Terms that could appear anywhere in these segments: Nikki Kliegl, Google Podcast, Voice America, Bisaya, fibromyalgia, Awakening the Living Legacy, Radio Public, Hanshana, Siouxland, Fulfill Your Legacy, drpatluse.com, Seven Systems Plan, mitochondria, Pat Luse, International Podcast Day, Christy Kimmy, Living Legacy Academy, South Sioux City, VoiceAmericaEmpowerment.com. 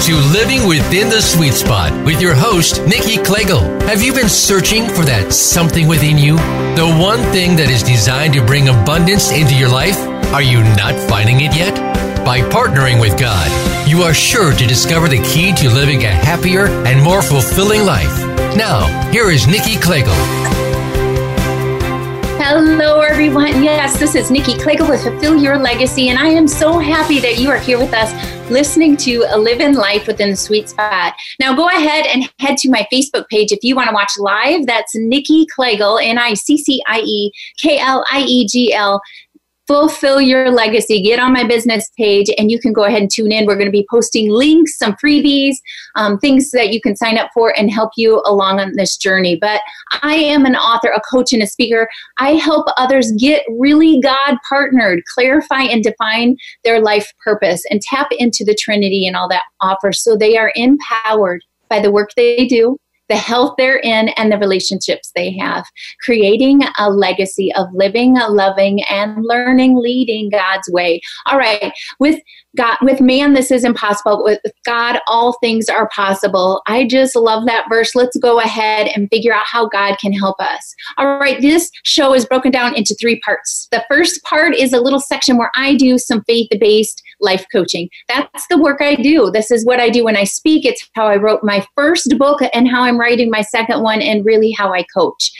to Living Within the Sweet Spot with your host, Nikki Kliegl. Have you been searching for that something within you? The one thing that is designed to bring abundance into your life? Are you not finding it yet? By partnering with God, you are sure to discover the key to living a happier and more fulfilling life. Now, here is Nikki Kliegl. Hello, everyone. Yes, this is Nikki Kliegl with Fulfill Your Legacy, and I am so happy that you are here with us listening to A Living Life Within the Sweet Spot. Now, go ahead and head to my Facebook page if you want to watch live. That's Nikki Kliegl, NICCIEKLIEGL. Fulfill Your Legacy. Get on my business page and you can go ahead and tune in. We're going to be posting links, some freebies, things that you can sign up for and help you along on this journey. But I am an author, a coach, and a speaker. I help others get really God partnered, clarify and define their life purpose, and tap into the Trinity and all that offers so they are empowered by the work they do, the health they're in, and the relationships they have, creating a legacy of living, loving, and learning, leading God's way. All right, with God, with man, this is impossible. With God, all things are possible. I just love that verse. Let's go ahead and figure out how God can help us. All right, this show is broken down into three parts. The first part is a little section where I do some faith-based life coaching. That's the work I do. This is what I do when I speak. It's how I wrote my first book and how I'm writing my second one, and really how I coach.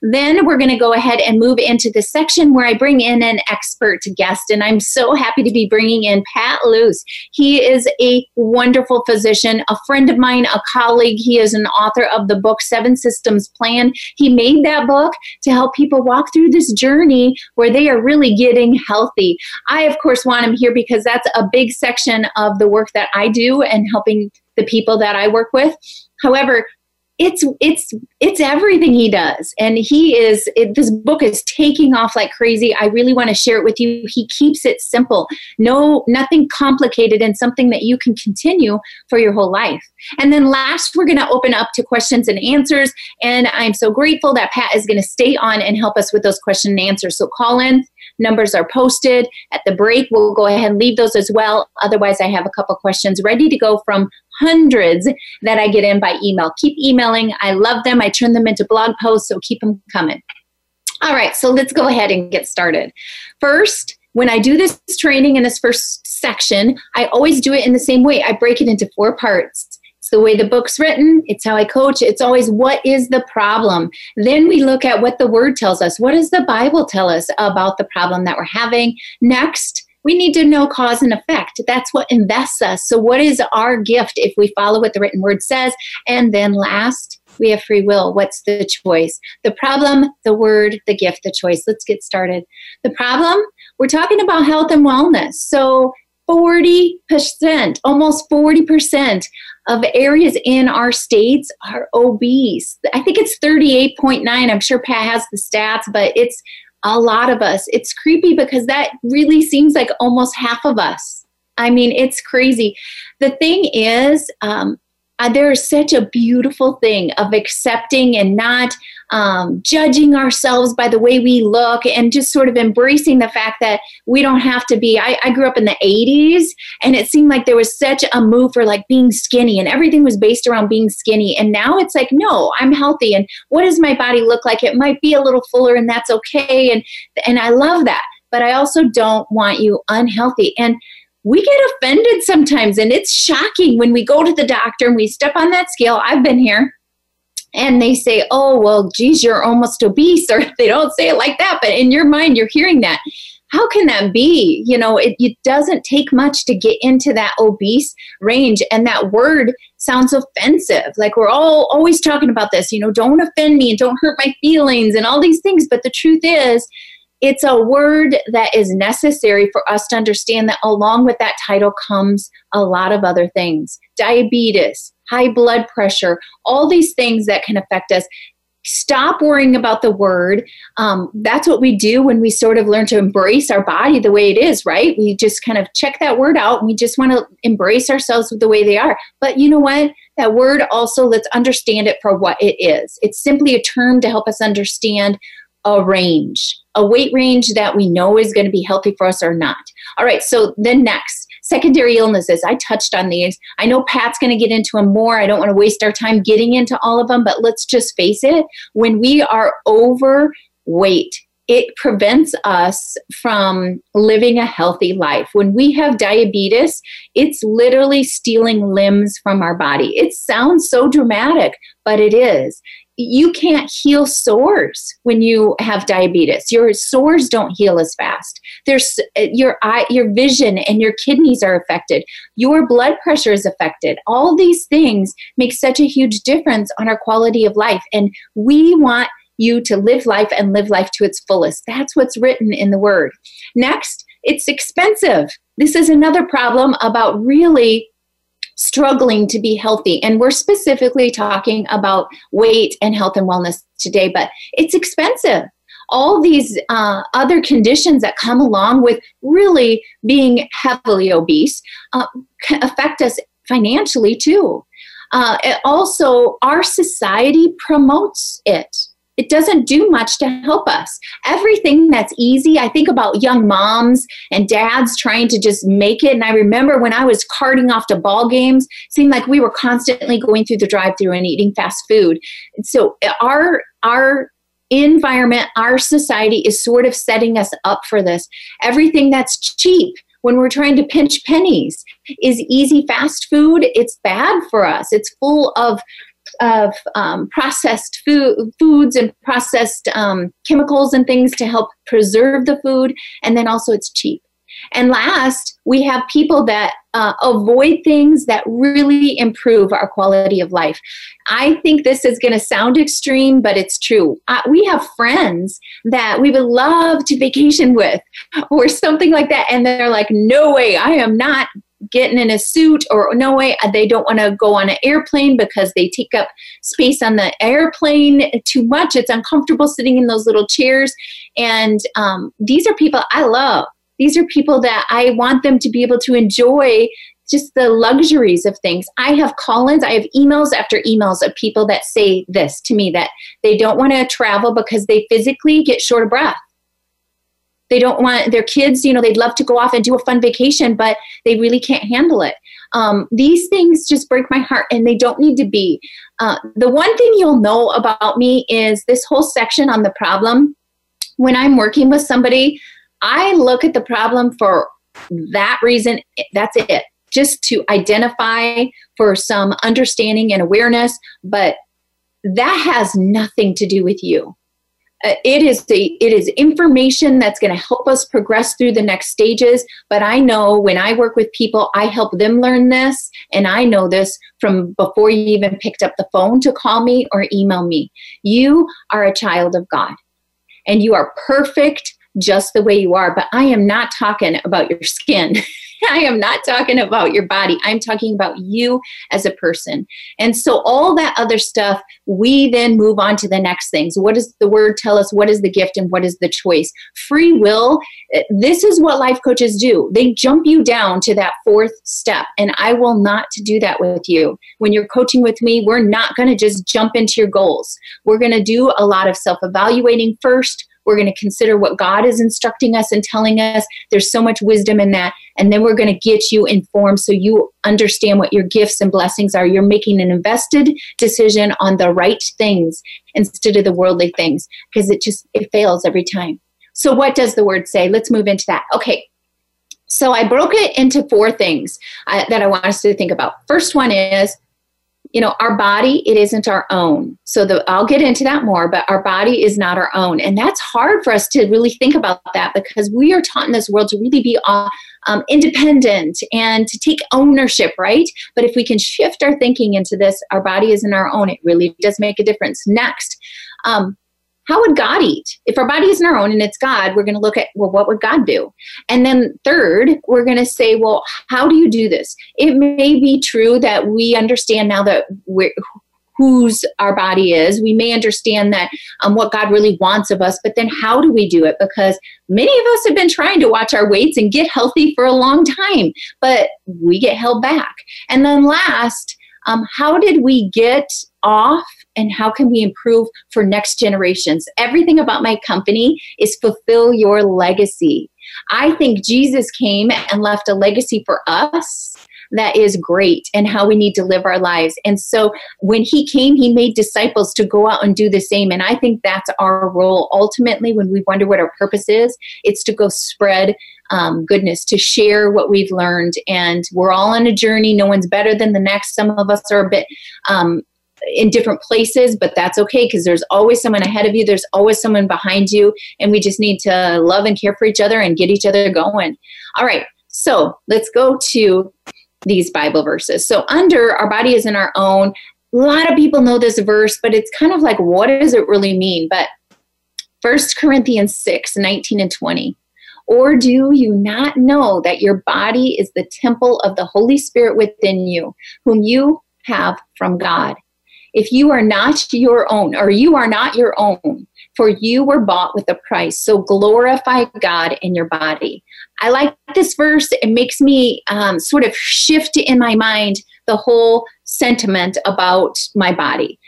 Then we're going to go ahead and move into the section where I bring in an expert guest, and I'm so happy to be bringing in Pat Luse. He is a wonderful physician, a friend of mine, a colleague. He is an author of the book, 7 Systems Plan. He made that book to help people walk through this journey where they are really getting healthy. I, of course, want him here because that's a big section of the work that I do and helping the people that I work with. However, it's everything he does. And this book is taking off like crazy. I really want to share it with you. He keeps it simple. No, nothing complicated, and something that you can continue for your whole life. And then last, we're going to open up to questions and answers. And I'm so grateful that Pat is going to stay on and help us with those questions and answers. So call in. Numbers are posted at the break. We'll go ahead and leave those as well. Otherwise, I have a couple questions ready to go from hundreds that I get in by email. Keep emailing. I love them. I turn them into blog posts, so keep them coming. All right, so let's go ahead and get started. First, when I do this training in this first section, I always do it in the same way. I break it into 4 parts. It's the way the book's written. It's how I coach. It's always, what is the problem? Then we look at what the Word tells us. What does the Bible tell us about the problem that we're having? Next, we need to know cause and effect. That's what invests us. So what is our gift if we follow what the written word says? And then last, we have free will. What's the choice? The problem, the word, the gift, the choice. Let's get started. The problem, we're talking about health and wellness. So 40%, almost 40% of areas in our states are obese. I think it's 38.9. I'm sure Pat has the stats, but it's a lot of us. It's creepy because that really seems like almost half of us. I mean, it's crazy. The thing is, there is such a beautiful thing of accepting and not judging ourselves by the way we look, and just sort of embracing the fact that we don't have to be. I grew up in the 80s, and it seemed like there was such a move for like being skinny, and everything was based around being skinny. And now it's like, no, I'm healthy. And what does my body look like? It might be a little fuller, and that's okay. And I love that. But I also don't want you unhealthy. And we get offended sometimes, and it's shocking when we go to the doctor and we step on that scale. I've been here, and they say, oh, well, geez, you're almost obese, or they don't say it like that, but in your mind, you're hearing that. How can that be? You know, it doesn't take much to get into that obese range, and that word sounds offensive. Like, we're all always talking about this, you know, don't offend me and don't hurt my feelings and all these things, but the truth is, it's a word that is necessary for us to understand that along with that title comes a lot of other things. Diabetes, high blood pressure, all these things that can affect us. Stop worrying about the word. That's what we do when we sort of learn to embrace our body the way it is, right? We just kind of check that word out. And we just want to embrace ourselves with the way they are. But you know what? That word also, let's understand it for what it is. It's simply a term to help us understand a range, a weight range that we know is going to be healthy for us or not. All right, so then next, secondary illnesses. I touched on these. I know Pat's going to get into them more. I don't want to waste our time getting into all of them, but let's just face it. When we are overweight, it prevents us from living a healthy life. When we have diabetes, it's literally stealing limbs from our body. It sounds so dramatic, but it is. You can't heal sores when you have diabetes. Your sores don't heal as fast. There's your vision and your kidneys are affected. Your blood pressure is affected. All these things make such a huge difference on our quality of life. And we want you to live life and live life to its fullest. That's what's written in the Word. Next, it's expensive. This is another problem about really struggling to be healthy. And we're specifically talking about weight and health and wellness today, but it's expensive. All these other conditions that come along with really being heavily obese affect us financially too. It also, our society promotes it. It doesn't do much to help us. Everything that's easy, I think about young moms and dads trying to just make it. And I remember when I was carting off to ball games, it seemed like we were constantly going through the drive-thru and eating fast food. And so our environment, our society is sort of setting us up for this. Everything that's cheap, when we're trying to pinch pennies, is easy fast food. It's bad for us. It's full of processed foods and processed chemicals and things to help preserve the food. And then also it's cheap. And last, we have people that avoid things that really improve our quality of life. I think this is going to sound extreme, but it's true. We have friends that we would love to vacation with or something like that. And they're like, no way, I am not getting in a suit, or no way, they don't want to go on an airplane because they take up space on the airplane too much. It's uncomfortable sitting in those little chairs. And these are people I love. These are people that I want them to be able to enjoy just the luxuries of things. I have call-ins, I have emails after emails of people that say this to me, that they don't want to travel because they physically get short of breath. They don't want their kids, they'd love to go off and do a fun vacation, but they really can't handle it. These things just break my heart, and they don't need to be. The one thing you'll know about me is this whole section on the problem. When I'm working with somebody, I look at the problem for that reason. That's it, just to identify for some understanding and awareness. But that has nothing to do with you. It is information that's going to help us progress through the next stages. But I know when I work with people, I help them learn this. And I know this from before you even picked up the phone to call me or email me. You are a child of God, and you are perfect just the way you are. But I am not talking about your skin. I am not talking about your body. I'm talking about you as a person. And so all that other stuff, we then move on to the next things. What does the Word tell us? What is the gift and what is the choice? Free will, this is what life coaches do. They jump you down to that fourth step, and I will not do that with you. When you're coaching with me, we're not going to just jump into your goals. We're going to do a lot of self-evaluating first. We're going to consider what God is instructing us and telling us. There's so much wisdom in that. And then we're going to get you informed so you understand what your gifts and blessings are. You're making an invested decision on the right things instead of the worldly things, because it fails every time. So what does the Word say? Let's move into that. Okay. So I broke it into four things that I want us to think about. First one is, our body, it isn't our own. So I'll get into that more, but our body is not our own. And that's hard for us to really think about that, because we are taught in this world to really be independent and to take ownership, right? But if we can shift our thinking into this, our body isn't our own, it really does make a difference. Next, how would God eat? If our body isn't our own and it's God, we're going to look at, well, what would God do? And then third, we're going to say, well, how do you do this? It may be true that we understand now that whose our body is. We may understand that what God really wants of us, but then how do we do it? Because many of us have been trying to watch our weights and get healthy for a long time, but we get held back. And then last, how did we get off? And how can we improve for next generations? Everything about my company is Fulfill Your Legacy. I think Jesus came and left a legacy for us that is great, and how we need to live our lives. And so when he came, he made disciples to go out and do the same. And I think that's our role. Ultimately, when we wonder what our purpose is, it's to go spread goodness, to share what we've learned. And we're all on a journey. No one's better than the next. Some of us are a bit in different places, but that's okay, because there's always someone ahead of you. There's always someone behind you. And we just need to love and care for each other and get each other going. All right. So let's go to these Bible verses. So under our body isn't our own, a lot of people know this verse, but it's kind of like, what does it really mean? But 1 Corinthians 6:19-20, or do you not know that your body is the temple of the Holy Spirit within you, whom you have from God? If you are not your own, or you are not your own, for you were bought with a price. So glorify God in your body. I like this verse. It makes me sort of shift in my mind the whole sentiment about my body.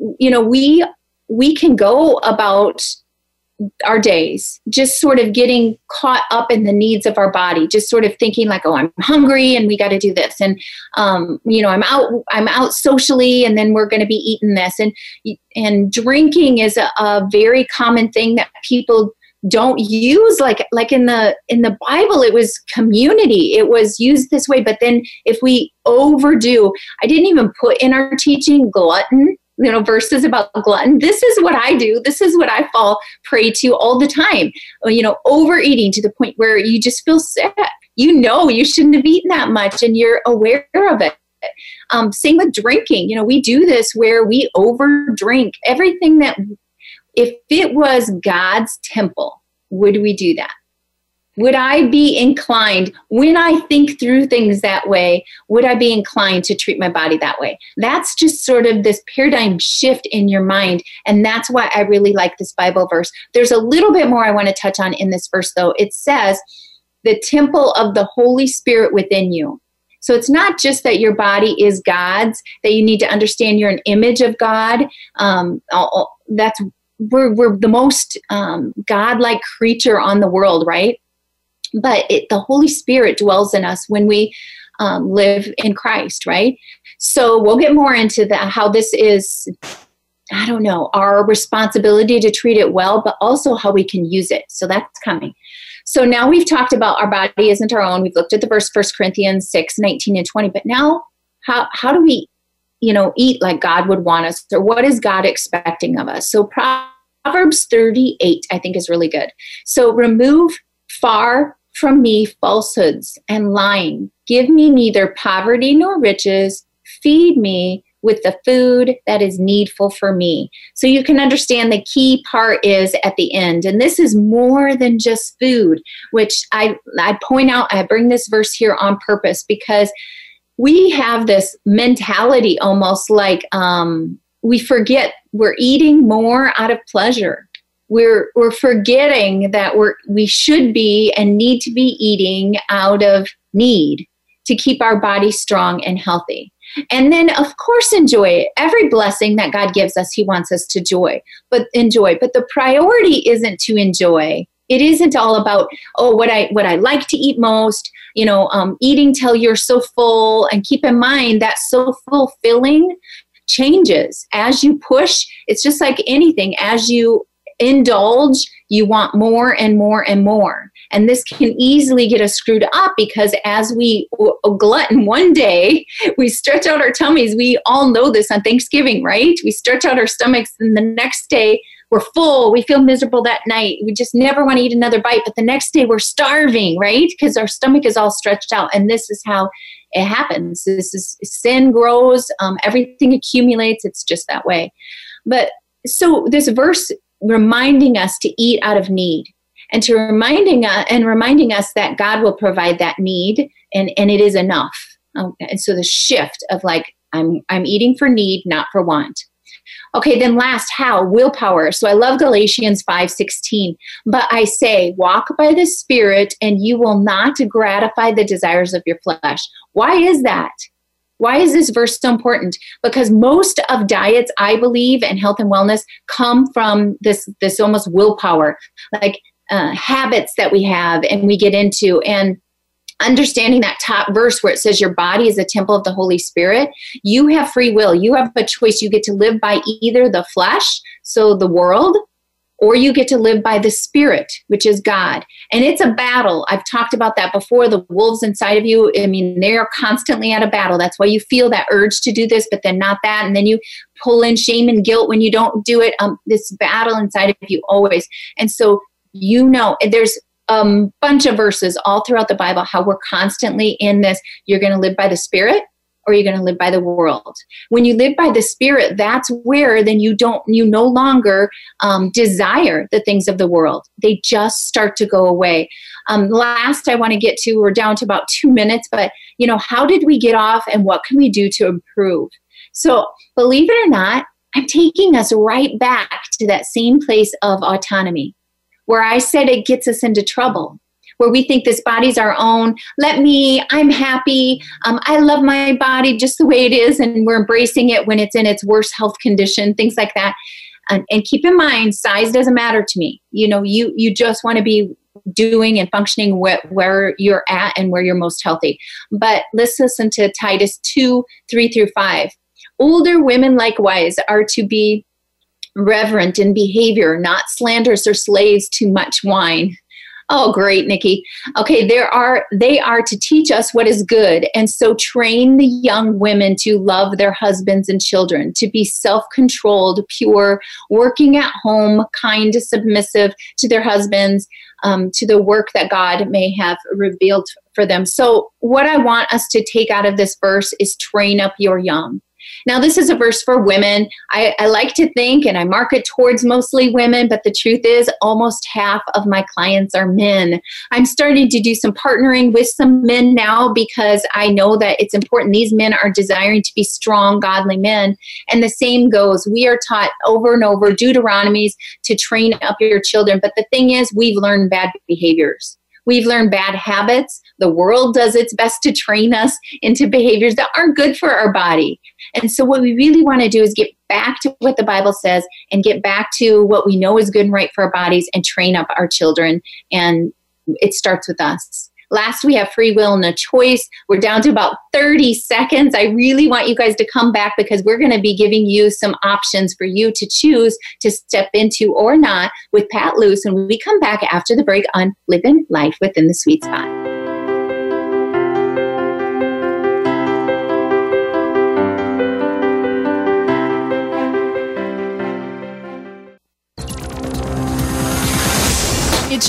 We can go about our days just sort of getting caught up in the needs of our body, just sort of thinking like, oh, I'm hungry and we got to do this. And, I'm out socially, and then we're going to be eating this. And drinking is a very common thing that people don't use. Like in the Bible, it was community. It was used this way. But then if we overdo, I didn't even put in our teaching glutton, verses about glutton. This is what I do. This is what I fall prey to all the time. Overeating to the point where you just feel sick. You shouldn't have eaten that much, and you're aware of it. Same with drinking. We do this where we overdrink everything that, if it was God's temple, would we do that? Would I be inclined, when I think through things that way, would I be inclined to treat my body that way? That's just sort of this paradigm shift in your mind. And that's why I really like this Bible verse. There's a little bit more I want to touch on in this verse, though. It says, the temple of the Holy Spirit within you. So it's not just that your body is God's, that you need to understand you're an image of God. We're the most God-like creature on the world, right? But the Holy Spirit dwells in us when we live in Christ, right? So we'll get more into that, how this is, our responsibility to treat it well, but also how we can use it. So that's coming. So now we've talked about our body isn't our own. We've looked at the verse 1 Corinthians 6:19-20. But now how do we, eat like God would want us? Or what is God expecting of us? So Proverbs 38, I think, is really good. So remove far from me falsehoods and lying. Give me neither poverty nor riches. Feed me with the food that is needful for me. So you can understand the key part is at the end. And this is more than just food, which I point out, I bring this verse here on purpose, because we have this mentality almost like we forget we're eating more out of pleasure. We're forgetting that we should be and need to be eating out of need to keep our body strong and healthy. And then, of course, enjoy it. Every blessing that God gives us, he wants us to enjoy. But the priority isn't to enjoy. It isn't all about, what I like to eat most, eating till you're so full. And keep in mind that so fulfilling changes. As you push, it's just like anything. As you indulge, you want more and more and more. And this can easily get us screwed up, because as we glutton one day, we stretch out our tummies. We all know this on Thanksgiving, right? We stretch out our stomachs, and the next day we're full. We feel miserable that night. We just never want to eat another bite. But the next day we're starving, right? Because our stomach is all stretched out. And this is how it happens. This is sin grows. Everything accumulates. It's just that way. But so this verse reminding us to eat out of need, and to reminding us that God will provide that need, and it is enough. And so the shift of like, I'm eating for need, not for want. Okay, then last, how? Willpower. So I love Galatians 5:16. But I say, walk by the Spirit, and you will not gratify the desires of your flesh. Why is that? Why is this verse so important? Because most of diets, I believe, and health and wellness come from this almost willpower. Like, habits that we have and we get into. And understanding that top verse where it says your body is a temple of the Holy Spirit, you have free will. You have a choice. You get to live by either the flesh, so the world, or you get to live by the Spirit, which is God. And it's a battle. I've talked about that before. The wolves inside of you, I mean, they are constantly at a battle. That's why you feel that urge to do this, but then not that. And then you pull in shame and guilt when you don't do it. This battle inside of you always. And so, you know, there's a bunch of verses all throughout the Bible, how we're constantly in this, you're going to live by the Spirit or you're going to live by the world. When you live by the Spirit, that's where then you no longer desire the things of the world. They just start to go away. Last I want to get to, we're down to about 2 minutes, but you know, how did we get off and what can we do to improve? So believe it or not, I'm taking us right back to that same place of autonomy, where I said it gets us into trouble, where we think this body's our own. I'm happy, I love my body just the way it is, and we're embracing it when it's in its worst health condition, things like that. And keep in mind, size doesn't matter to me. You know, you just want to be doing and functioning where you're at and where you're most healthy. But let's listen to Titus 2:3-5. Older women likewise are to be reverent in behavior, not slanderous or slaves to much wine. Oh, great, Nikki. Okay, they are to teach us what is good, and so train the young women to love their husbands and children, to be self-controlled, pure, working at home, kind, submissive to their husbands, to the work that God may have revealed for them. So what I want us to take out of this verse is train up your young. Now, this is a verse for women. I like to think, and I market towards mostly women, but the truth is almost half of my clients are men. I'm starting to do some partnering with some men now because I know that it's important. These men are desiring to be strong, godly men. And the same goes. We are taught over and over, Deuteronomies, to train up your children. But the thing is, we've learned bad behaviors. We've learned bad habits. The world does its best to train us into behaviors that aren't good for our body. And so what we really want to do is get back to what the Bible says and get back to what we know is good and right for our bodies and train up our children. And it starts with us. Last, we have free will and a choice. We're down to about 30 seconds. I really want you guys to come back because we're going to be giving you some options for you to choose to step into or not with Pat Luse. And we come back after the break on Living Life Within the Sweet Spot. It's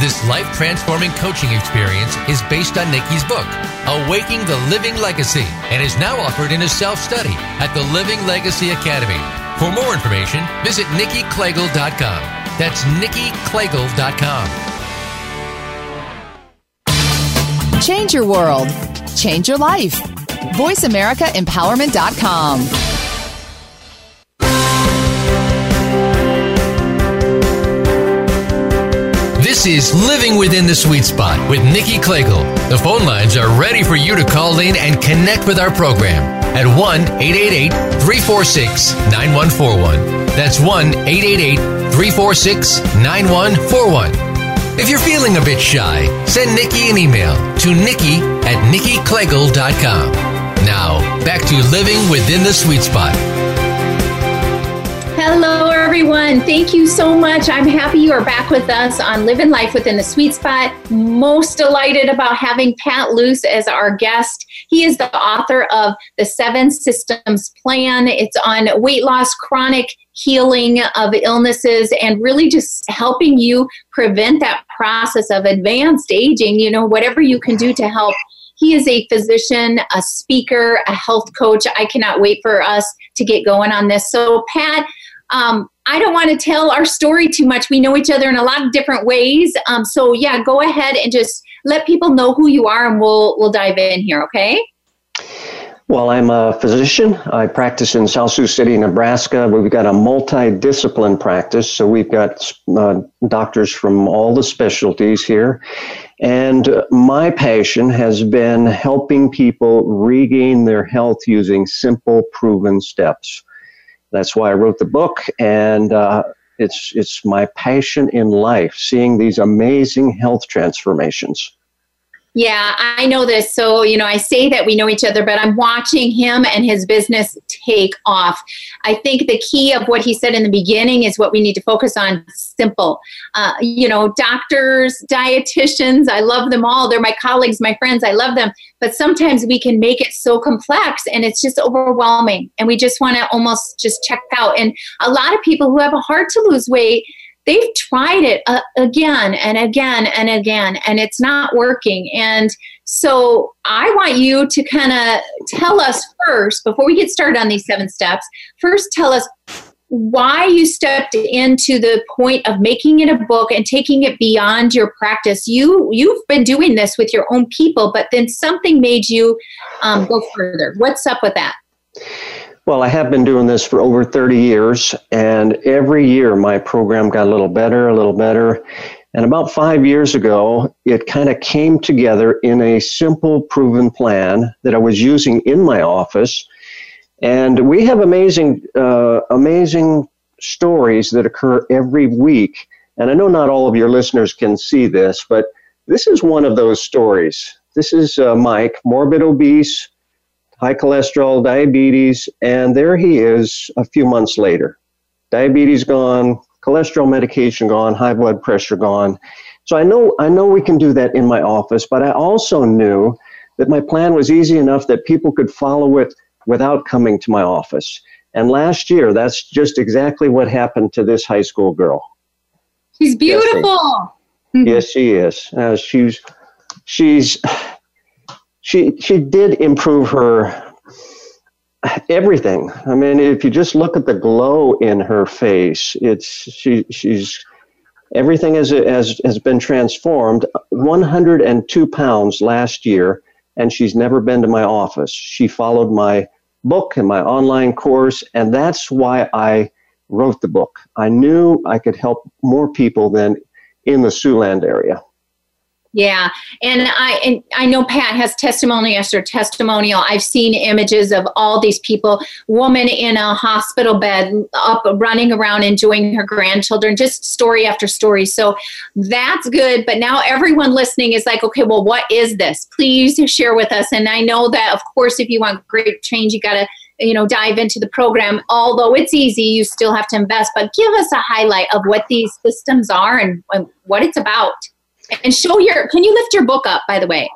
This life-transforming coaching experience is based on Nikki's book, Awakening the Living Legacy, and is now offered in a self-study at the Living Legacy Academy. For more information, visit NikkiKliegl.com. That's NikkiKliegl.com. Change your world. Change your life. VoiceAmericaEmpowerment.com. This is Living Within the Sweet Spot with Nikki Kliegl. The phone lines are ready for you to call in and connect with our program at 1-888-346-9141. That's 1-888-346-9141. If you're feeling a bit shy, send Nikki an email to nikki@nikkikliegl.com. Now, back to Living Within the Sweet Spot. Hello, everyone. Kristen, thank you so much. I'm happy you are back with us on Living Life Within the Sweet Spot. Most delighted about having Pat Luse as our guest. He is the author of The 7 Systems Plan. It's on weight loss, chronic healing of illnesses, and really just helping you prevent that process of advanced aging, you know, whatever you can do to help. He is a physician, a speaker, a health coach. I cannot wait for us to get going on this. So, Pat, I don't want to tell our story too much. We know each other in a lot of different ways. So, yeah, go ahead and just let people know who you are, and we'll dive in here, okay? Well, I'm a physician. I practice in South Sioux City, Nebraska. We've got a multidiscipline practice, so we've got doctors from all the specialties here. And my passion has been helping people regain their health using simple, proven steps. That's why I wrote the book, and it's my passion in life, seeing these amazing health transformations. Yeah, I know this. So, you know, I say that we know each other, but I'm watching him and his business take off. I think the key of what he said in the beginning is what we need to focus on, simple. You know, doctors, dietitians, I love them all. They're my colleagues, my friends, I love them. But sometimes we can make it so complex and it's just overwhelming. And we just want to almost just check out. And a lot of people who have a hard to lose weight, they've tried it again and again and again, and it's not working. And so I want you to kind of tell us first, before we get started on these 7 steps, first tell us why you stepped into the point of making it a book and taking it beyond your practice. You've been doing this with your own people, but then something made you go further. What's up with that? Well, I have been doing this for over 30 years, and every year my program got a little better. And about 5 years ago, it kind of came together in a simple, proven plan that I was using in my office. And we have amazing stories that occur every week. And I know not all of your listeners can see this, but this is one of those stories. This is Mike, morbid obese, high cholesterol, diabetes, and there he is a few months later. Diabetes gone, cholesterol medication gone, high blood pressure gone. So I know we can do that in my office, but I also knew that my plan was easy enough that people could follow it without coming to my office. And last year, that's just exactly what happened to this high school girl. She's beautiful. Yes, she is. She did improve her everything. I mean, if you just look at the glow in her face, she's everything has been transformed. 102 pounds last year, and she's never been to my office. She followed my book and my online course, and that's why I wrote the book. I knew I could help more people than in the Siouxland area. Yeah, and I know Pat has testimony after testimonial. I've seen images of all these people, woman in a hospital bed, up running around enjoying her grandchildren, just story after story. So that's good. But now everyone listening is like, okay, well, what is this? Please share with us. And I know that, of course, if you want great change, you got to, you know, dive into the program. Although it's easy, you still have to invest. But give us a highlight of what these systems are and what it's about. And can you lift your book up, by the way?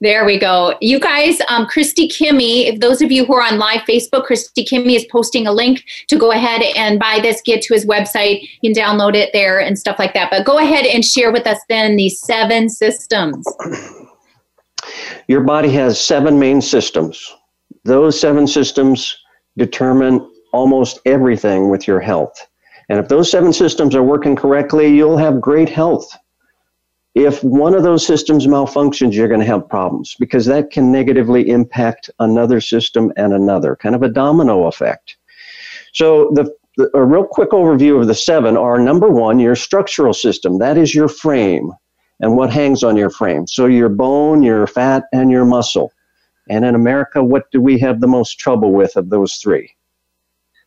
There we go. You guys, Christy Kimmy, if those of you who are on live Facebook, Christy Kimmy is posting a link to go ahead and buy this, get to his website. You can download it there and stuff like that. But go ahead and share with us then these 7 systems. Your body has 7 main systems. Those 7 systems determine almost everything with your health. And if those 7 systems are working correctly, you'll have great health. If one of those systems malfunctions, you're going to have problems, because that can negatively impact another system and another, kind of a domino effect. So a real quick overview of the 7 are, number 1, your structural system. That is your frame and what hangs on your frame. So your bone, your fat, and your muscle. And in America, what do we have the most trouble with of those 3?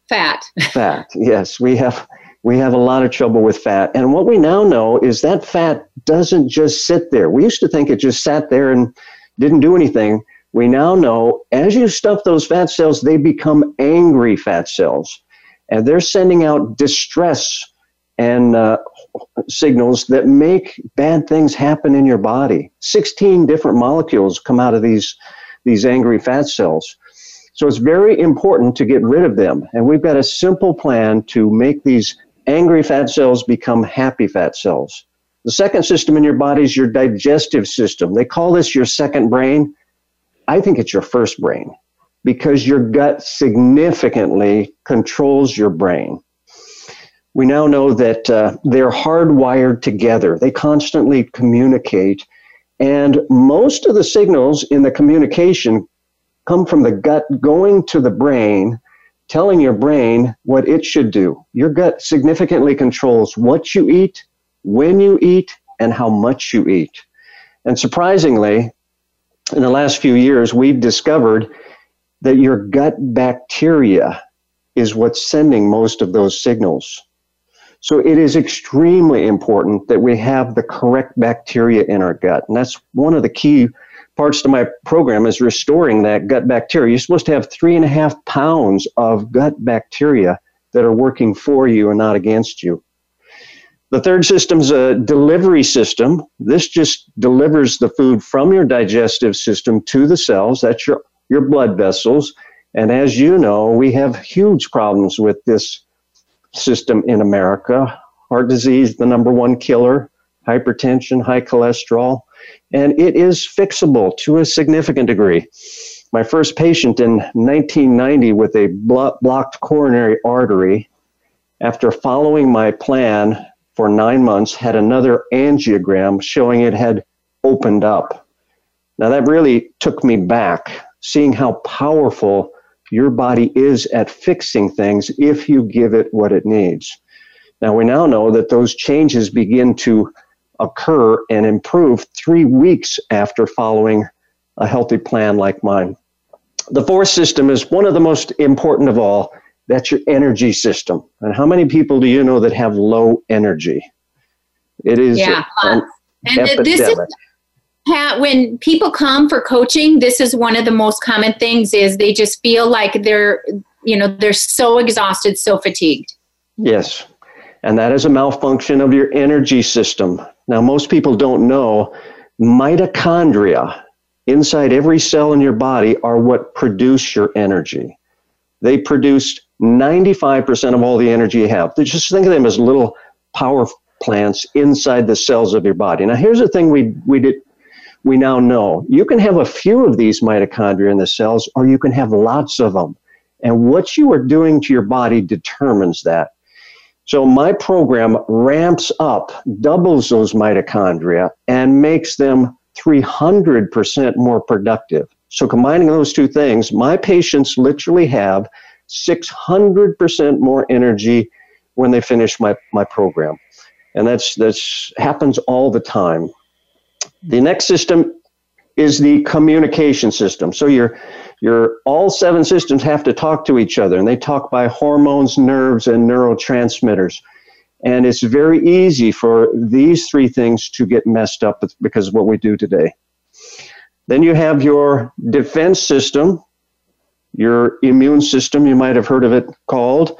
Fat. Fat, yes. We have a lot of trouble with fat. And what we now know is that fat doesn't just sit there. We used to think it just sat there and didn't do anything. We now know as you stuff those fat cells, they become angry fat cells. And they're sending out distress and signals that make bad things happen in your body. 16 different molecules come out of these angry fat cells. So it's very important to get rid of them. And we've got a simple plan to make these angry fat cells become happy fat cells. The second system in your body is your digestive system. They call this your second brain. I think it's your first brain, because your gut significantly controls your brain. We now know that they're hardwired together. They constantly communicate. And most of the signals in the communication come from the gut going to the brain, telling your brain what it should do. Your gut significantly controls what you eat, when you eat, and how much you eat. And surprisingly, in the last few years, we've discovered that your gut bacteria is what's sending most of those signals. So it is extremely important that we have the correct bacteria in our gut. And that's one of the key parts to my program, is restoring that gut bacteria. You're supposed to have 3.5 pounds of gut bacteria that are working for you and not against you. The third system is a delivery system. This just delivers the food from your digestive system to the cells. That's your blood vessels. And as you know, we have huge problems with this system in America. Heart disease, the number one killer, hypertension, high cholesterol, and it is fixable to a significant degree. My first patient in 1990 with a blocked coronary artery, after following my plan for 9 months, had another angiogram showing it had opened up. Now that really took me back, seeing how powerful your body is at fixing things if you give it what it needs. Now we now know that those changes begin to occur and improve 3 weeks after following a healthy plan like mine. The fourth system is one of the most important of all. That's your energy system. And how many people do you know that have low energy? It is an epidemic. This is, Pat, when people come for coaching, this is one of the most common things, is they just feel like they're so exhausted, so fatigued. Yes. And that is a malfunction of your energy system. Now, most people don't know, mitochondria inside every cell in your body are what produce your energy. They produce 95% of all the energy you have. Just think of them as little power plants inside the cells of your body. Now, here's the thing we now know. You can have a few of these mitochondria in the cells, or you can have lots of them. And what you are doing to your body determines that. So my program ramps up, doubles those mitochondria, and makes them 300% more productive. So combining those two things, my patients literally have 600% more energy when they finish my program. And that's happens all the time. The next system is the communication system. So your all seven systems have to talk to each other, and they talk by hormones, nerves, and neurotransmitters. And it's very easy for these three things to get messed up because of what we do today. Then you have your defense system, your immune system, you might have heard of it called.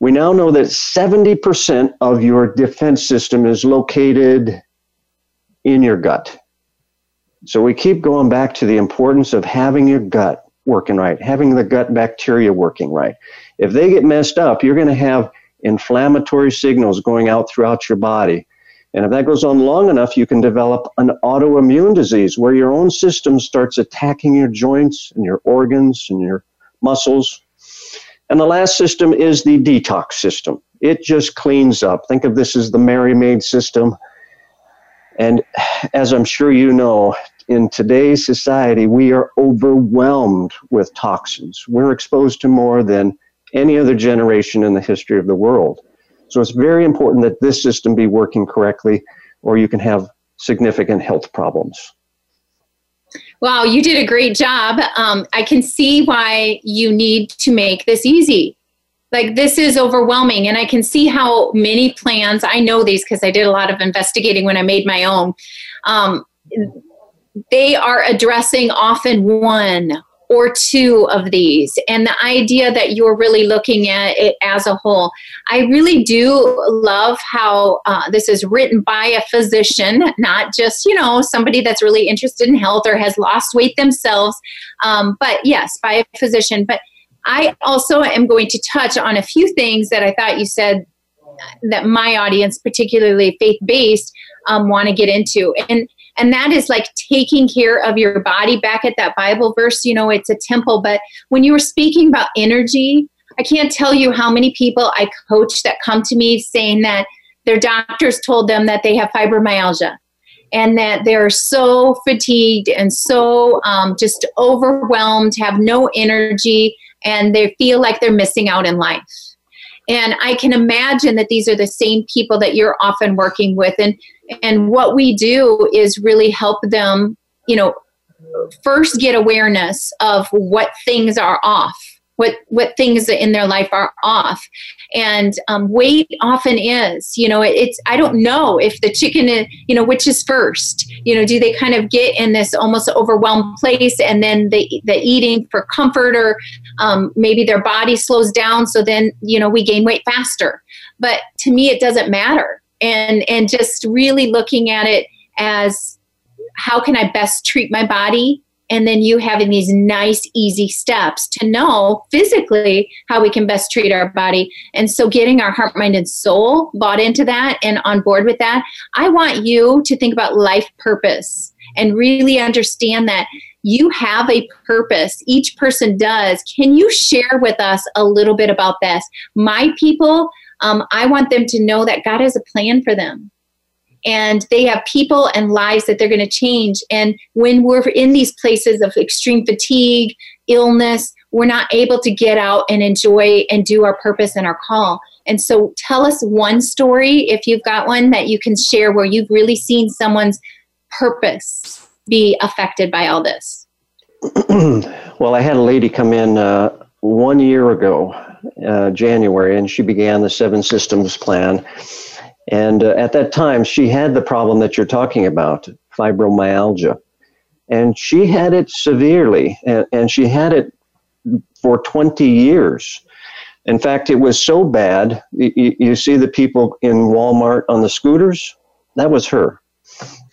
We now know that 70% of your defense system is located in your gut. So we keep going back to the importance of having your gut working right, having the gut bacteria working right. If they get messed up, you're going to have inflammatory signals going out throughout your body. And if that goes on long enough, you can develop an autoimmune disease where your own system starts attacking your joints and your organs and your muscles. And the last system is the detox system. It just cleans up. Think of this as the Mary Maid system. And as I'm sure you know, in today's society, we are overwhelmed with toxins. We're exposed to more than any other generation in the history of the world. So it's very important that this system be working correctly, or you can have significant health problems. Wow, you did a great job. I can see why you need to make this easy. Like, this is overwhelming, and I can see how many plans, I know these because I did a lot of investigating when I made my own, they are addressing often one or two of these, and the idea that you're really looking at it as a whole. I really do love how this is written by a physician, not just, you know, somebody that's really interested in health or has lost weight themselves, but yes, by a physician. But I also am going to touch on a few things that I thought you said that my audience, particularly faith-based, want to get into. And that is like taking care of your body. Back at that Bible verse, you know, it's a temple. But when you were speaking about energy, I can't tell you how many people I coach that come to me saying that their doctors told them that they have fibromyalgia and that they're so fatigued and so just overwhelmed, have no energy, and they feel like they're missing out in life. And I can imagine that these are the same people that you're often working with. And what we do is really help them, you know, first get awareness of what things are off, what things in their life are off. And weight often is, you know, it's, I don't know if the chicken is, you know, which is first, you know, do they kind of get in this almost overwhelmed place, and then the eating for comfort, or maybe their body slows down. So then, you know, we gain weight faster. But to me, it doesn't matter. And just really looking at it as, how can I best treat my body? And then you having these nice, easy steps to know physically how we can best treat our body. And so getting our heart, mind, and soul bought into that and on board with that. I want you to think about life purpose and really understand that you have a purpose. Each person does. Can you share with us a little bit about this? My people, I want them to know that God has a plan for them. And they have people and lives that they're going to change. And when we're in these places of extreme fatigue, illness, we're not able to get out and enjoy and do our purpose and our call. And so tell us one story, if you've got one, that you can share where you've really seen someone's purpose be affected by all this. Well, I had a lady come in 1 year ago, January, and she began the 7 Systems Plan. And at that time, she had the problem that you're talking about, fibromyalgia. And she had it severely, and she had it for 20 years. In fact, it was so bad, you see the people in Walmart on the scooters? That was her.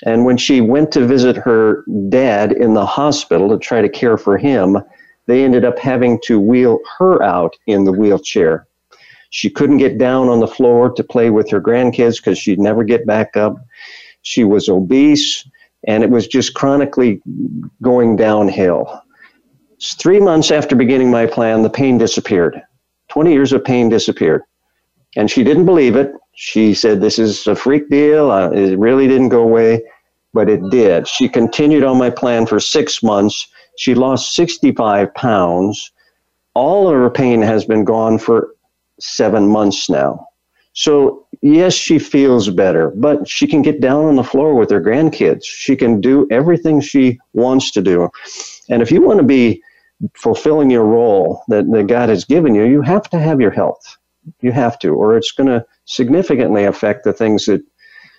And when she went to visit her dad in the hospital to try to care for him, they ended up having to wheel her out in the wheelchair. She couldn't get down on the floor to play with her grandkids because she'd never get back up. She was obese, and it was just chronically going downhill. 3 months after beginning my plan, the pain disappeared. 20 years of pain disappeared. And she didn't believe it. She said, this is a freak deal. It really didn't go away, but it did. She continued on my plan for 6 months. She lost 65 pounds. All of her pain has been gone for 7 months now. So yes, she feels better, but she can get down on the floor with her grandkids. She can do everything she wants to do. And if you want to be fulfilling your role that God has given you, you have to have your health. You have to, or it's going to significantly affect the things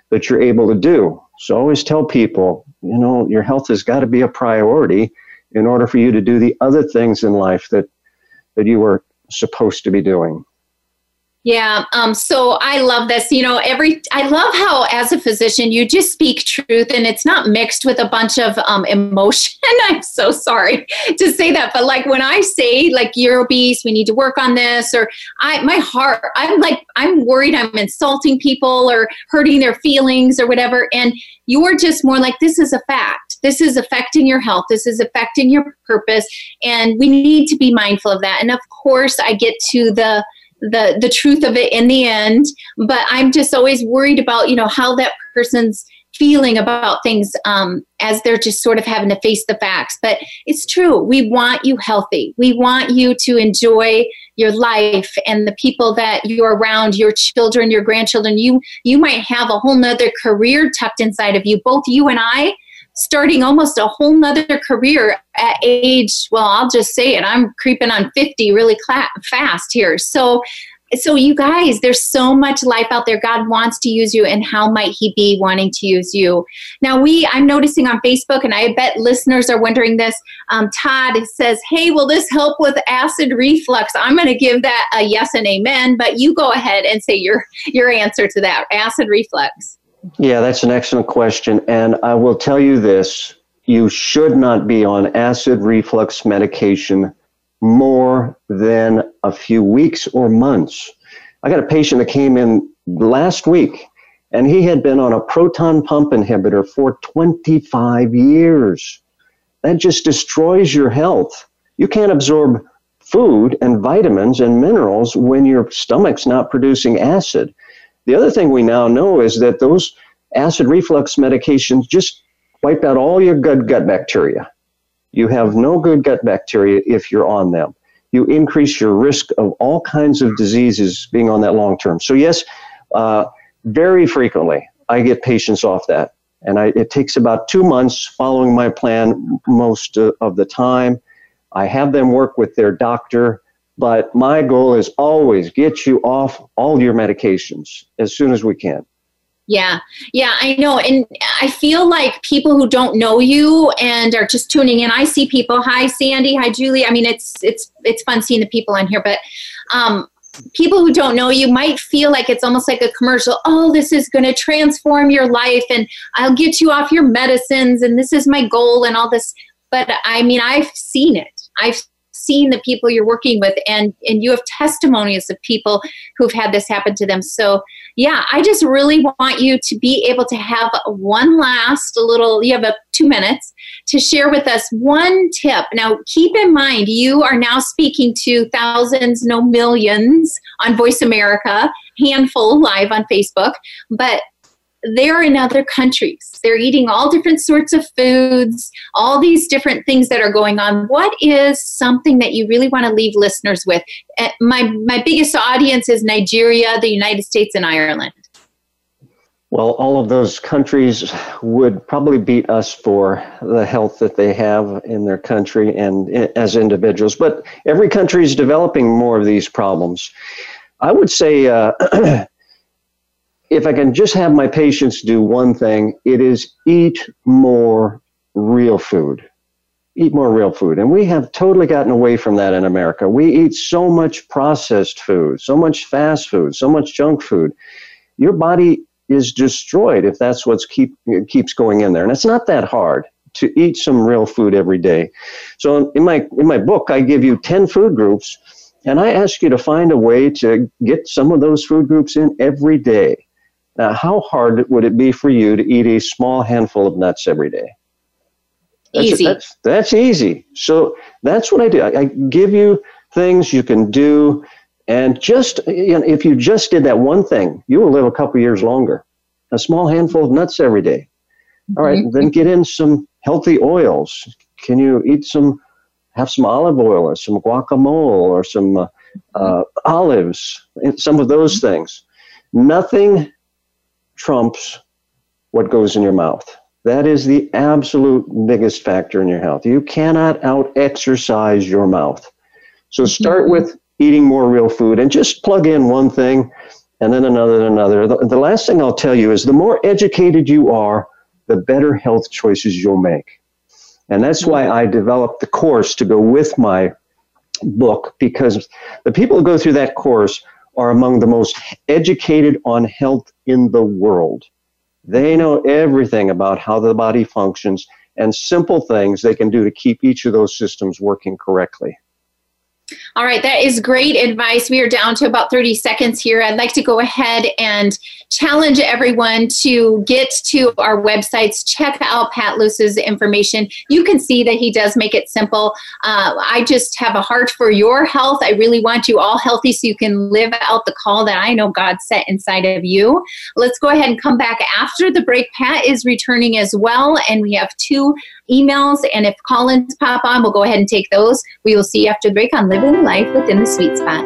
that you're able to do. So I always tell people, you know, your health has got to be a priority in order for you to do the other things in life that you are supposed to be doing. Yeah. So I love this. You know, I love how as a physician, you just speak truth, and it's not mixed with a bunch of emotion. I'm so sorry to say that. But like when I say like you're obese, we need to work on this, or my heart, I'm worried I'm insulting people or hurting their feelings or whatever. And you're just more like, this is a fact. This is affecting your health. This is affecting your purpose. And we need to be mindful of that. And of course I get to the truth of it in the end, but I'm just always worried about, you know, how that person's feeling about things as they're just sort of having to face the facts. But it's true. We want you healthy. We want you to enjoy your life and the people that you're around, your children, your grandchildren. You might have a whole nother career tucked inside of you. Both you and I starting almost a whole nother career at age, well, I'll just say it, I'm creeping on 50 really fast here. So So you guys, there's so much life out there. God wants to use you, and how might he be wanting to use you? Now, I'm noticing on Facebook, and I bet listeners are wondering this, Todd says, hey, will this help with acid reflux? I'm going to give that a yes and amen, but you go ahead and say your answer to that, acid reflux. Yeah, that's an excellent question, and I will tell you this. You should not be on acid reflux medication more than a few weeks or months. I got a patient that came in last week, and he had been on a proton pump inhibitor for 25 years. That just destroys your health. You can't absorb food and vitamins and minerals when your stomach's not producing acid. The other thing we now know is that those acid reflux medications just wipe out all your good gut bacteria. You have no good gut bacteria if you're on them. You increase your risk of all kinds of diseases being on that long term. So yes, very frequently I get patients off that. And it takes about 2 months following my plan most of the time. I have them work with their doctor, but my goal is always get you off all your medications as soon as we can. Yeah, I know. And I feel like people who don't know you and are just tuning in, I see people. Hi, Sandy. Hi, Julie. I mean, it's fun seeing the people on here, but people who don't know you might feel like it's almost like a commercial. Oh, this is going to transform your life, and I'll get you off your medicines, and this is my goal and all this. But I mean, I've seen it. I've seen the people you're working with, and you have testimonies of people who've had this happen to them. So yeah, I just really want you to be able to have one last little, you have 2 minutes to share with us one tip. Now, keep in mind, you are now speaking to thousands, no millions on Voice America, handful live on Facebook, but they're in other countries. They're eating all different sorts of foods, all these different things that are going on. What is something that you really want to leave listeners with? My biggest audience is Nigeria, the United States, and Ireland. Well, all of those countries would probably beat us for the health that they have in their country and as individuals. But every country is developing more of these problems. I would say... if I can just have my patients do one thing, it is eat more real food. Eat more real food. And we have totally gotten away from that in America. We eat so much processed food, so much fast food, so much junk food. Your body is destroyed if that's what keeps going in there. And it's not that hard to eat some real food every day. So in my book, I give you 10 food groups, and I ask you to find a way to get some of those food groups in every day. Now, how hard would it be for you to eat a small handful of nuts every day? Easy. That's easy. So that's what I do. I give you things you can do. And just, you know, if you just did that one thing, you will live a couple years longer. A small handful of nuts every day. All right, Then get in some healthy oils. Can you eat have some olive oil or some guacamole or some olives, some of those things. Nothing trumps what goes in your mouth. That is the absolute biggest factor in your health. You cannot out-exercise your mouth. So start with eating more real food and just plug in one thing and then another and another. The last thing I'll tell you is the more educated you are, the better health choices you'll make. And that's why I developed the course to go with my book, because the people who go through that course are among the most educated on health in the world. They know everything about how the body functions and simple things they can do to keep each of those systems working correctly. All right, that is great advice. We are down to about 30 seconds here. I'd like to go ahead and challenge everyone to get to our websites, check out Pat Luse's information. You can see that he does make it simple. I just have a heart for your health. I really want you all healthy so you can live out the call that I know God set inside of you. Let's go ahead and come back after the break. Pat is returning as well, and we have 2 emails, and if call-ins pop on, we'll go ahead and take those. We will see you after the break on Living Life Within the Sweet Spot.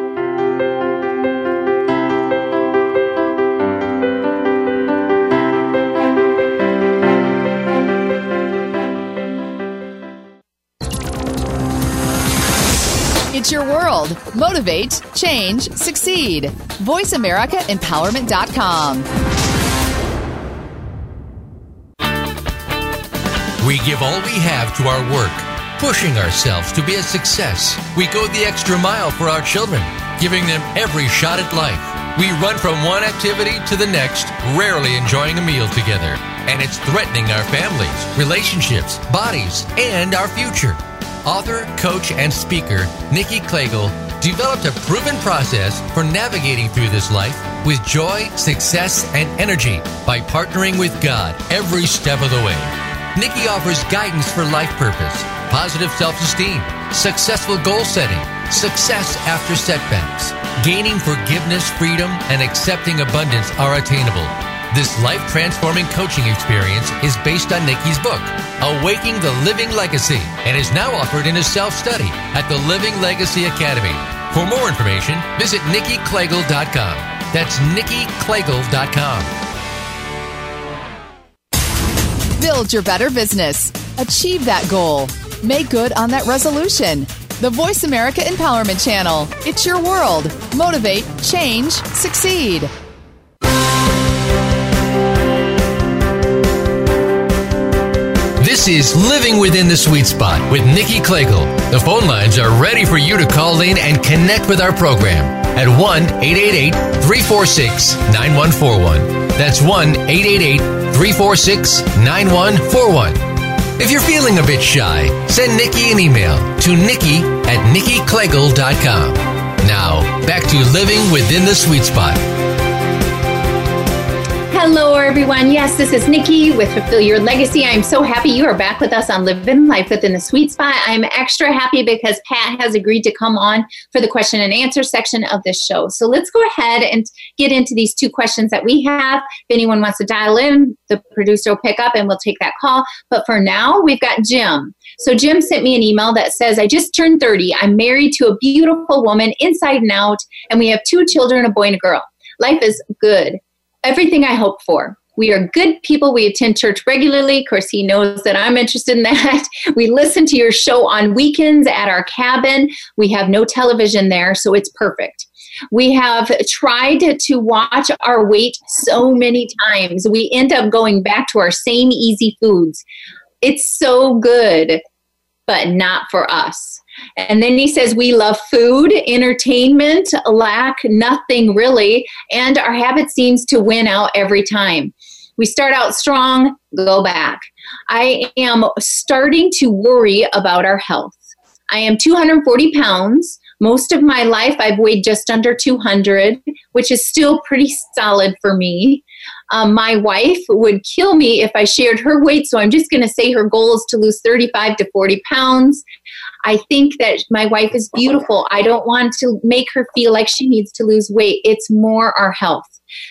It's your world. Motivate, change, succeed. VoiceAmericaEmpowerment.com. We give all we have to our work, pushing ourselves to be a success. We go the extra mile for our children, giving them every shot at life. We run from one activity to the next, rarely enjoying a meal together. And it's threatening our families, relationships, bodies, and our future. Author, coach, and speaker Nikki Kliegl developed a proven process for navigating through this life with joy, success, and energy by partnering with God every step of the way. Nikki offers guidance for life purpose, positive self-esteem, successful goal setting, success after setbacks. Gaining forgiveness, freedom, and accepting abundance are attainable. This life-transforming coaching experience is based on Nikki's book, Awakening the Living Legacy, and is now offered in a self-study at the Living Legacy Academy. For more information, visit NikkiKliegl.com. That's NikkiKliegl.com. Build your better business. Achieve that goal. Make good on that resolution. The Voice America Empowerment Channel. It's your world. Motivate, change, succeed. This is Living Within the Sweet Spot with Nikki Kliegl. The phone lines are ready for you to call in and connect with our program at 1-888-346-9141. That's 1-888-346-9141. 346-9141. If you're feeling a bit shy, send Nikki an email to nikki@nikkiklegel.com. Now, back to Living Within the Sweet Spot. Hello, everyone. Yes, this is Nikki with Fulfill Your Legacy. I'm so happy you are back with us on Living Life Within the Sweet Spot. I'm extra happy because Pat has agreed to come on for the question and answer section of this show. So let's go ahead and get into these two questions that we have. If anyone wants to dial in, the producer will pick up and we'll take that call. But for now, we've got Jim. So Jim sent me an email that says, I just turned 30. I'm married to a beautiful woman inside and out, and we have two children, a boy and a girl. Life is good. Everything I hope for. We are good people. We attend church regularly. Of course, he knows that I'm interested in that. We listen to your show on weekends at our cabin. We have no television there, so it's perfect. We have tried to watch our weight so many times. We end up going back to our same easy foods. It's so good, but not for us. And then he says, we love food, entertainment, lack, nothing really, and our habit seems to win out every time. We start out strong, go back. I am starting to worry about our health. I am 240 pounds. Most of my life, I've weighed just under 200, which is still pretty solid for me. My wife would kill me if I shared her weight, so I'm just going to say her goal is to lose 35 to 40 pounds. I think that my wife is beautiful. I don't want to make her feel like she needs to lose weight. It's more our health.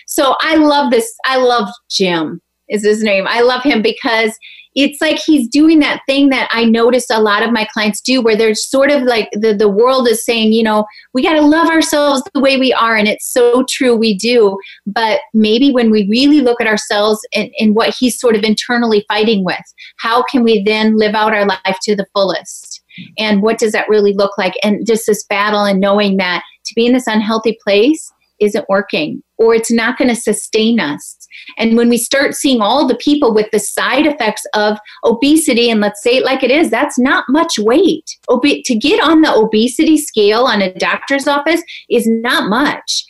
So I love this. I love Jim is his name. I love him because it's like he's doing that thing that I noticed a lot of my clients do where they're sort of like the world is saying, you know, we got to love ourselves the way we are. And it's so true. We do. But maybe when we really look at ourselves and what he's sort of internally fighting with, how can we then live out our life to the fullest? And what does that really look like? And just this battle and knowing that to be in this unhealthy place isn't working or it's not going to sustain us. And when we start seeing all the people with the side effects of obesity, and let's say it like it is, that's not much weight. To get on the obesity scale on a doctor's office is not much.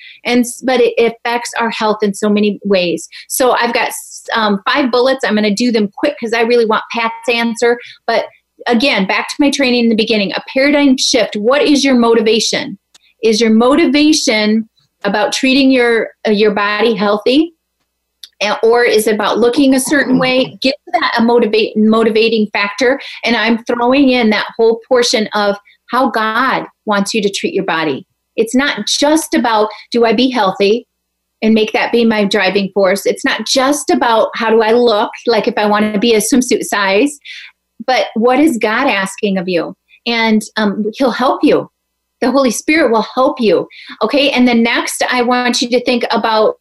But it affects our health in so many ways. So I've got 5 bullets. I'm going to do them quick because I really want Pat's answer. But again, back to my training in the beginning, a paradigm shift. What is your motivation? Is your motivation about treating your body healthy? Or is it about looking a certain way? Give that a motivating factor. And I'm throwing in that whole portion of how God wants you to treat your body. It's not just about, do I be healthy and make that be my driving force? It's not just about, how do I look? Like if I want to be a swimsuit size. But what is God asking of you? And he'll help you. The Holy Spirit will help you. Okay. And then next, I want you to think about,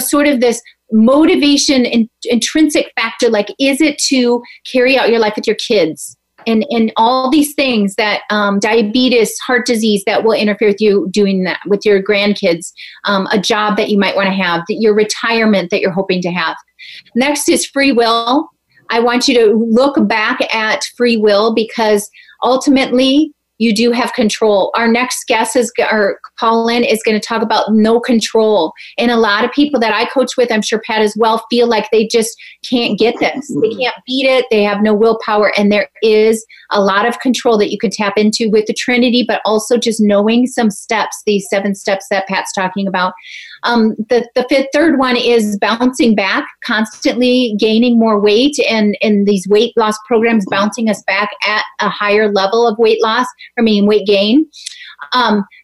sort of this motivation and intrinsic factor. Like, is it to carry out your life with your kids? and all these things that diabetes, heart disease that will interfere with you doing that with your grandkids, a job that you might want to have, that your retirement that you're hoping to have. Next is free will. I want you to look back at free will because ultimately you do have control. Our next guest is, or call-in is going to talk about no control. And a lot of people that I coach with, I'm sure Pat as well, feel like they just can't get this. They can't beat it. They have no willpower. And there is a lot of control that you can tap into with the Trinity, but also just knowing some steps, these 7 steps that Pat's talking about. The third one is bouncing back, constantly gaining more weight, and these weight loss programs bouncing us back at a higher level of weight loss, weight gain.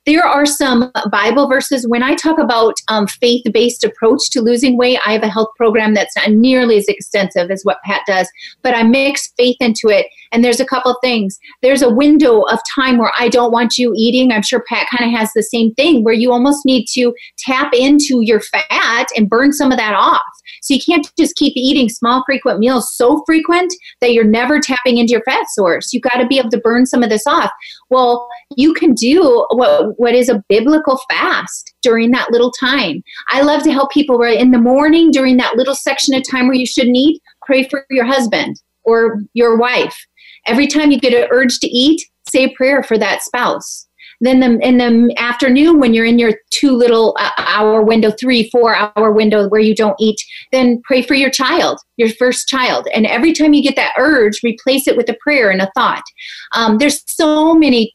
There are some Bible verses. When I talk about faith-based approach to losing weight, I have a health program that's not nearly as extensive as what Pat does, but I mix faith into it. And there's a couple things. There's a window of time where I don't want you eating. I'm sure Pat kind of has the same thing where you almost need to tap into your fat and burn some of that off. So you can't just keep eating small, frequent meals so frequent that you're never tapping into your fat source. You've got to be able to burn some of this off. Well, you can do what is a biblical fast during that little time. I love to help people where in the morning during that little section of time where you shouldn't eat, pray for your husband or your wife. Every time you get an urge to eat, say a prayer for that spouse. Then in the afternoon when you're in your 2 little hour window, 3, 4 hour window where you don't eat, then pray for your child, your first child. And every time you get that urge, replace it with a prayer and a thought. There's so many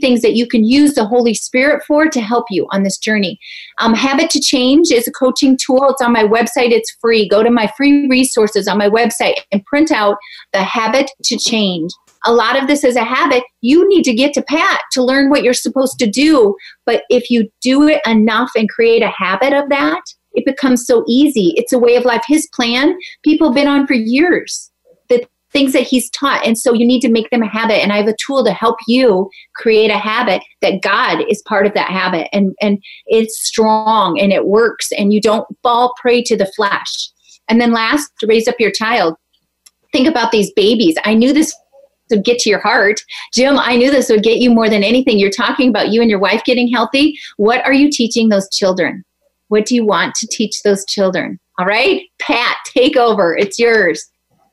things that you can use the Holy Spirit for to help you on this journey. Habit to Change is a coaching tool. It's on my website. It's free. Go to my free resources on my website and print out the Habit to Change. A lot of this is a habit. You need to get to Pat to learn what you're supposed to do. But if you do it enough and create a habit of that, it becomes so easy. It's a way of life. His plan, people have been on for years, the things that he's taught. And so you need to make them a habit. And I have a tool to help you create a habit that God is part of that habit. And it's strong and it works. And you don't fall prey to the flesh. And then last, raise up your child. Think about these babies. I knew this would get to your heart. Jim, I knew this would get you more than anything. You're talking about you and your wife getting healthy. What are you teaching those children? What do you want to teach those children? All right, Pat, take over. It's yours.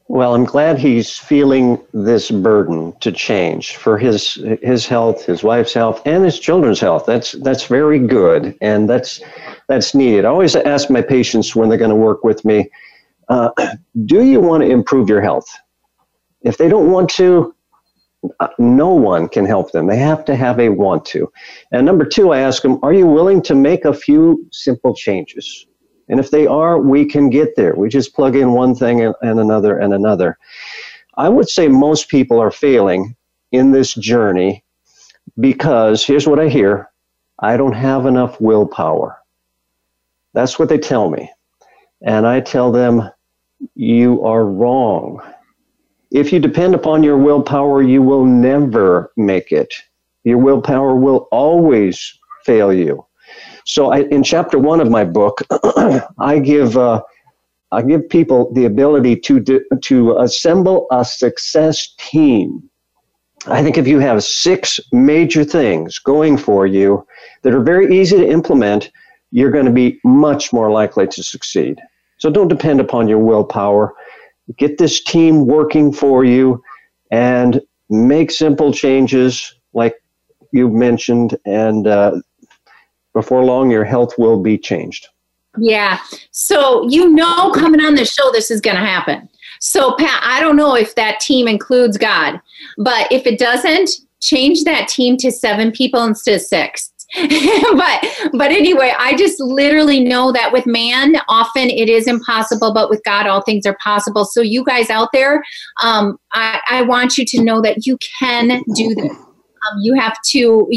Well, I'm glad he's feeling this burden to change for his health, his wife's health, and his children's health. That's very good, and that's needed. I always ask my patients when they're going to work with me, do you want to improve your health? If they don't want to, no one can help them. They have to have a want to. And number 2, I ask them, are you willing to make a few simple changes? And if they are, we can get there. We just plug in one thing and another and another. I would say most people are failing in this journey because, here's what I hear, I don't have enough willpower. That's what they tell me. And I tell them, you are wrong. If you depend upon your willpower, you will never make it. Your willpower will always fail you. So in chapter 1 of my book, I give people the ability to assemble a success team. I think if you have 6 major things going for you that are very easy to implement, you're going to be much more likely to succeed. So don't depend upon your willpower. Get this team working for you and make simple changes like you mentioned, and before long your health will be changed. Yeah. So coming on this show, this is going to happen. So Pat, I don't know if that team includes God, but if it doesn't, change that team to 7 people instead of 6. But anyway, I just literally know that with man, often it is impossible, but with God, all things are possible. So you guys out there, I want you to know that you can do this. You have to,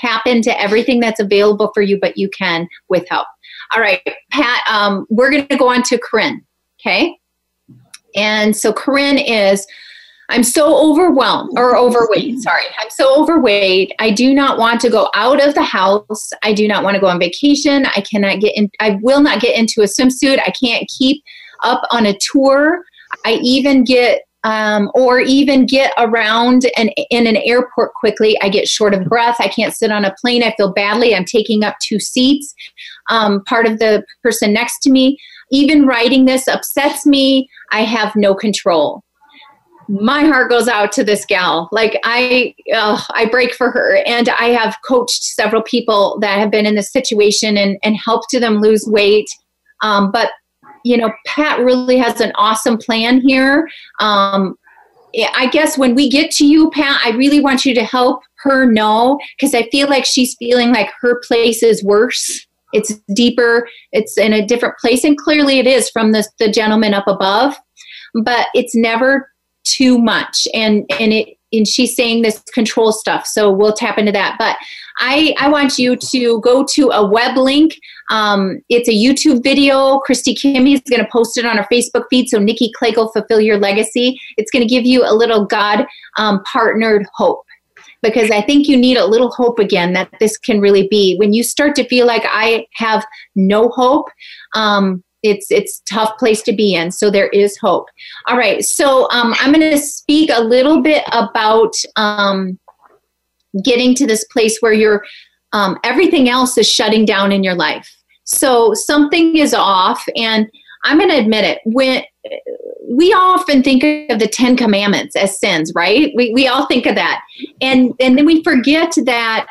tap into everything that's available for you, but you can with help. All right, Pat, we're going to go on to Corinne. Okay. And so Corinne is, I'm so overweight. I do not want to go out of the house. I do not want to go on vacation. I will not get into a swimsuit. I can't keep up on a tour. I even get or even get around in an airport quickly. I get short of breath. I can't sit on a plane. I feel badly. I'm taking up two seats. Part of the person next to me. Even writing this upsets me. I have no control. My heart goes out to this gal. Like I break for her. And I have coached several people that have been in this situation and helped them lose weight. But you know, Pat really has an awesome plan here. I guess when we get to you, Pat, I really want you to help her know, because I feel like she's feeling like her place is worse. It's deeper. It's in a different place. And clearly it is from the gentleman up above, but it's never too much. And she's saying this control stuff. So we'll tap into that. But I want you to go to a web link. It's a YouTube video. Christy Kimmy is going to post it on her Facebook feed. So Nikki Kliegl, Fulfill Your Legacy. It's going to give you a little God partnered hope, because I think you need a little hope again that this can really be. When you start to feel like I have no hope, it's a tough place to be in. So there is hope. All right. So I'm going to speak a little bit about getting to this place where you're everything else is shutting down in your life. So something is off, and I'm going to admit it. When we often think of the 10 commandments as sins, right? We all think of that. And then we forget that,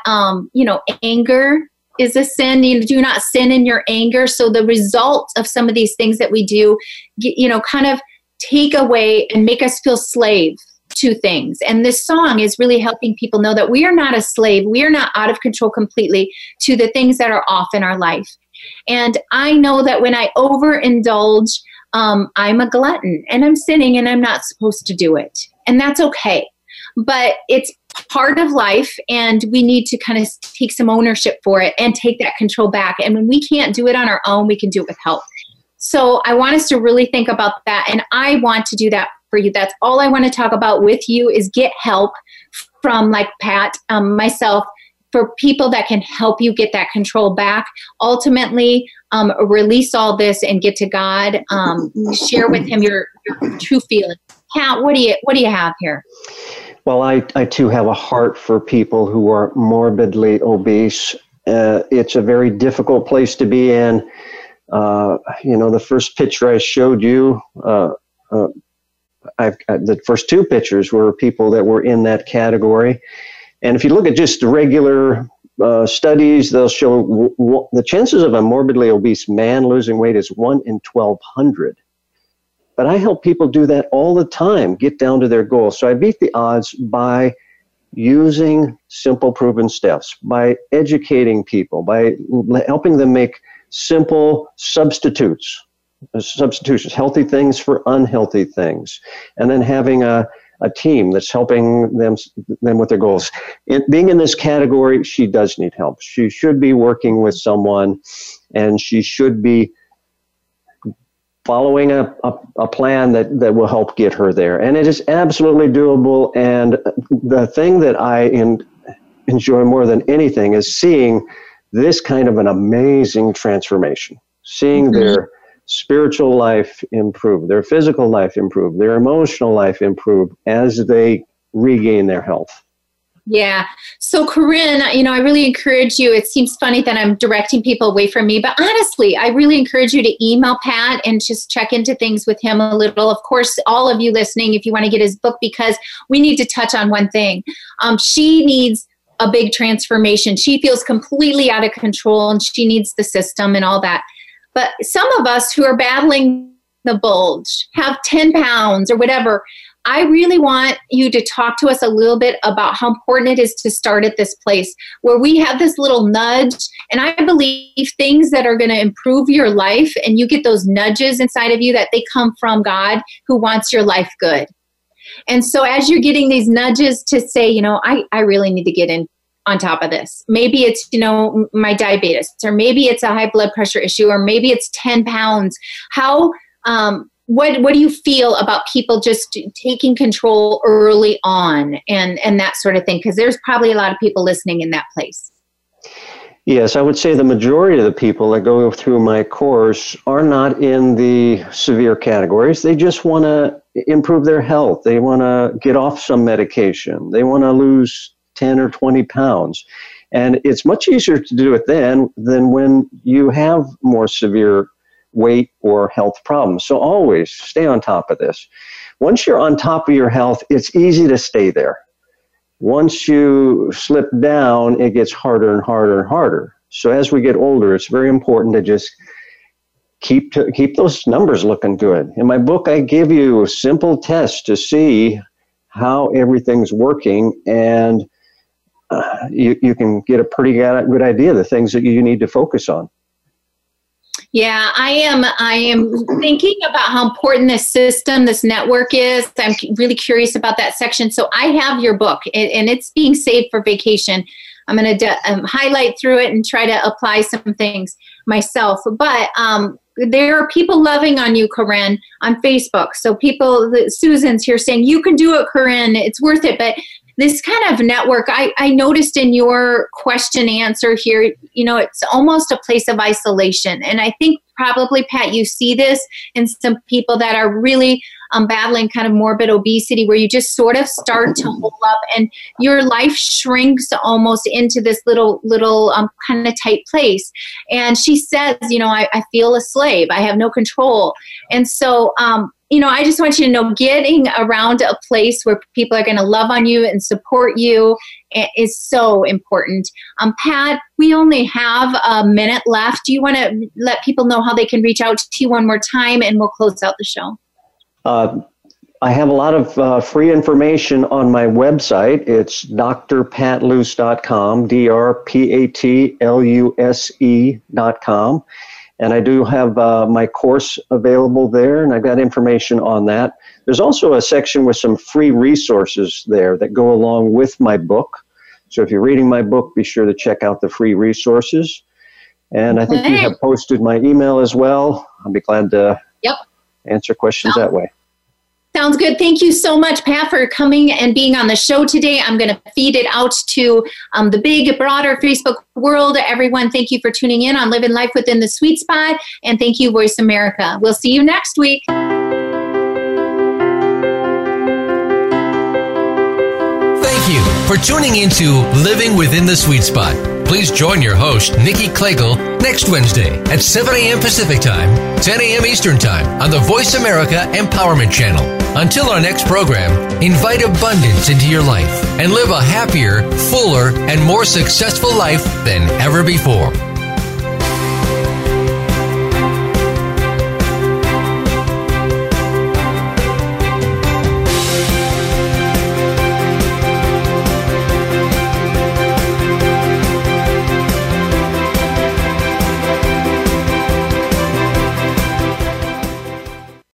anger is a sin. You do not sin in your anger. So the result of some of these things that we do, kind of take away and make us feel slave to things. And this song is really helping people know that we are not a slave. We are not out of control completely to the things that are off in our life. And I know that when I overindulge, I'm a glutton and I'm sinning and I'm not supposed to do it. And that's okay. But it's part of life, and we need to kind of take some ownership for it and take that control back. And when we can't do it on our own, we can do it with help. So I want us to really think about that. And I want to do that for you. That's all I want to talk about with you is get help from like Pat, myself, for people that can help you get that control back. Ultimately, release all this and get to God. Share with him your true feelings. Pat, what do you have here? Well, I too have a heart for people who are morbidly obese. It's a very difficult place to be in. The first picture I showed you, the first two pictures were people that were in that category. And if you look at just the regular studies, they'll show the chances of a morbidly obese man losing weight is 1 in 1,200. But I help people do that all the time, get down to their goals. So I beat the odds by using simple proven steps, by educating people, by helping them make simple substitutions, healthy things for unhealthy things, and then having a team that's helping them with their goals. Being in this category, she does need help. She should be working with someone, and she should be following a plan that will help get her there. And it is absolutely doable. And the thing that I enjoy more than anything is seeing this kind of an amazing transformation, seeing their spiritual life improve, their physical life improve, their emotional life improve as they regain their health. Yeah. So Corinne, I really encourage you. It seems funny that I'm directing people away from me, but honestly, I really encourage you to email Pat and just check into things with him a little. Of course, all of you listening, if you want to get his book, because we need to touch on one thing. She needs a big transformation. She feels completely out of control and she needs the system and all that. But some of us who are battling the bulge have 10 pounds or whatever. I really want you to talk to us a little bit about how important it is to start at this place where we have this little nudge. And I believe things that are going to improve your life, and you get those nudges inside of you, that they come from God who wants your life good. And so as you're getting these nudges to say, I really need to get in on top of this. Maybe it's, my diabetes, or maybe it's a high blood pressure issue, or maybe it's 10 pounds. How, What do you feel about people just taking control early on and that sort of thing? Because there's probably a lot of people listening in that place. Yes, I would say the majority of the people that go through my course are not in the severe categories. They just want to improve their health. They want to get off some medication. They want to lose 10 or 20 pounds. And it's much easier to do it then than when you have more severe weight or health problems. So always stay on top of this. Once you're on top of your health, it's easy to stay there. Once you slip down, it gets harder and harder and harder. So as we get older, it's very important to just keep those numbers looking good. In my book, I give you a simple test to see how everything's working, and you can get a pretty good idea of the things that you need to focus on. Yeah, I am thinking about how important this system, this network is. I'm really curious about that section. So I have your book, and it's being saved for vacation. I'm going to highlight through it and try to apply some things myself. But there are people loving on you, Corinne, on Facebook. So people, Susan's here saying, you can do it, Corinne. It's worth it. But this kind of network, I noticed in your question answer here, you know, it's almost a place of isolation. And I think probably, Pat, you see this in some people that are really battling kind of morbid obesity, where you just sort of start to hole up and your life shrinks almost into this little kind of tight place. And she says, you know, I feel a slave. I have no control. And so, you know, I just want you to know getting around a place where people are going to love on you and support you is so important. Pat, we only have a minute left. Do you want to let people know how they can reach out to you one more time, and we'll close out the show? I have a lot of free information on my website. It's drpatluse.com, drpatluse.com. And I do have my course available there, and I've got information on that. There's also a section with some free resources there that go along with my book. So if you're reading my book, be sure to check out the free resources. And I think you have posted my email as well. I'll be glad to answer questions that way. Sounds good. Thank you so much, Pat, for coming and being on the show today. I'm going to feed it out to the big, broader Facebook world. Everyone, thank you for tuning in on Living Life Within the Sweet Spot. And thank you, Voice America. We'll see you next week. Thank you for tuning into Living Within the Sweet Spot. Please join your host, Nikki Kliegl, next Wednesday at 7 a.m. Pacific Time, 10 a.m. Eastern Time on the Voice America Empowerment Channel. Until our next program, invite abundance into your life and live a happier, fuller, and more successful life than ever before.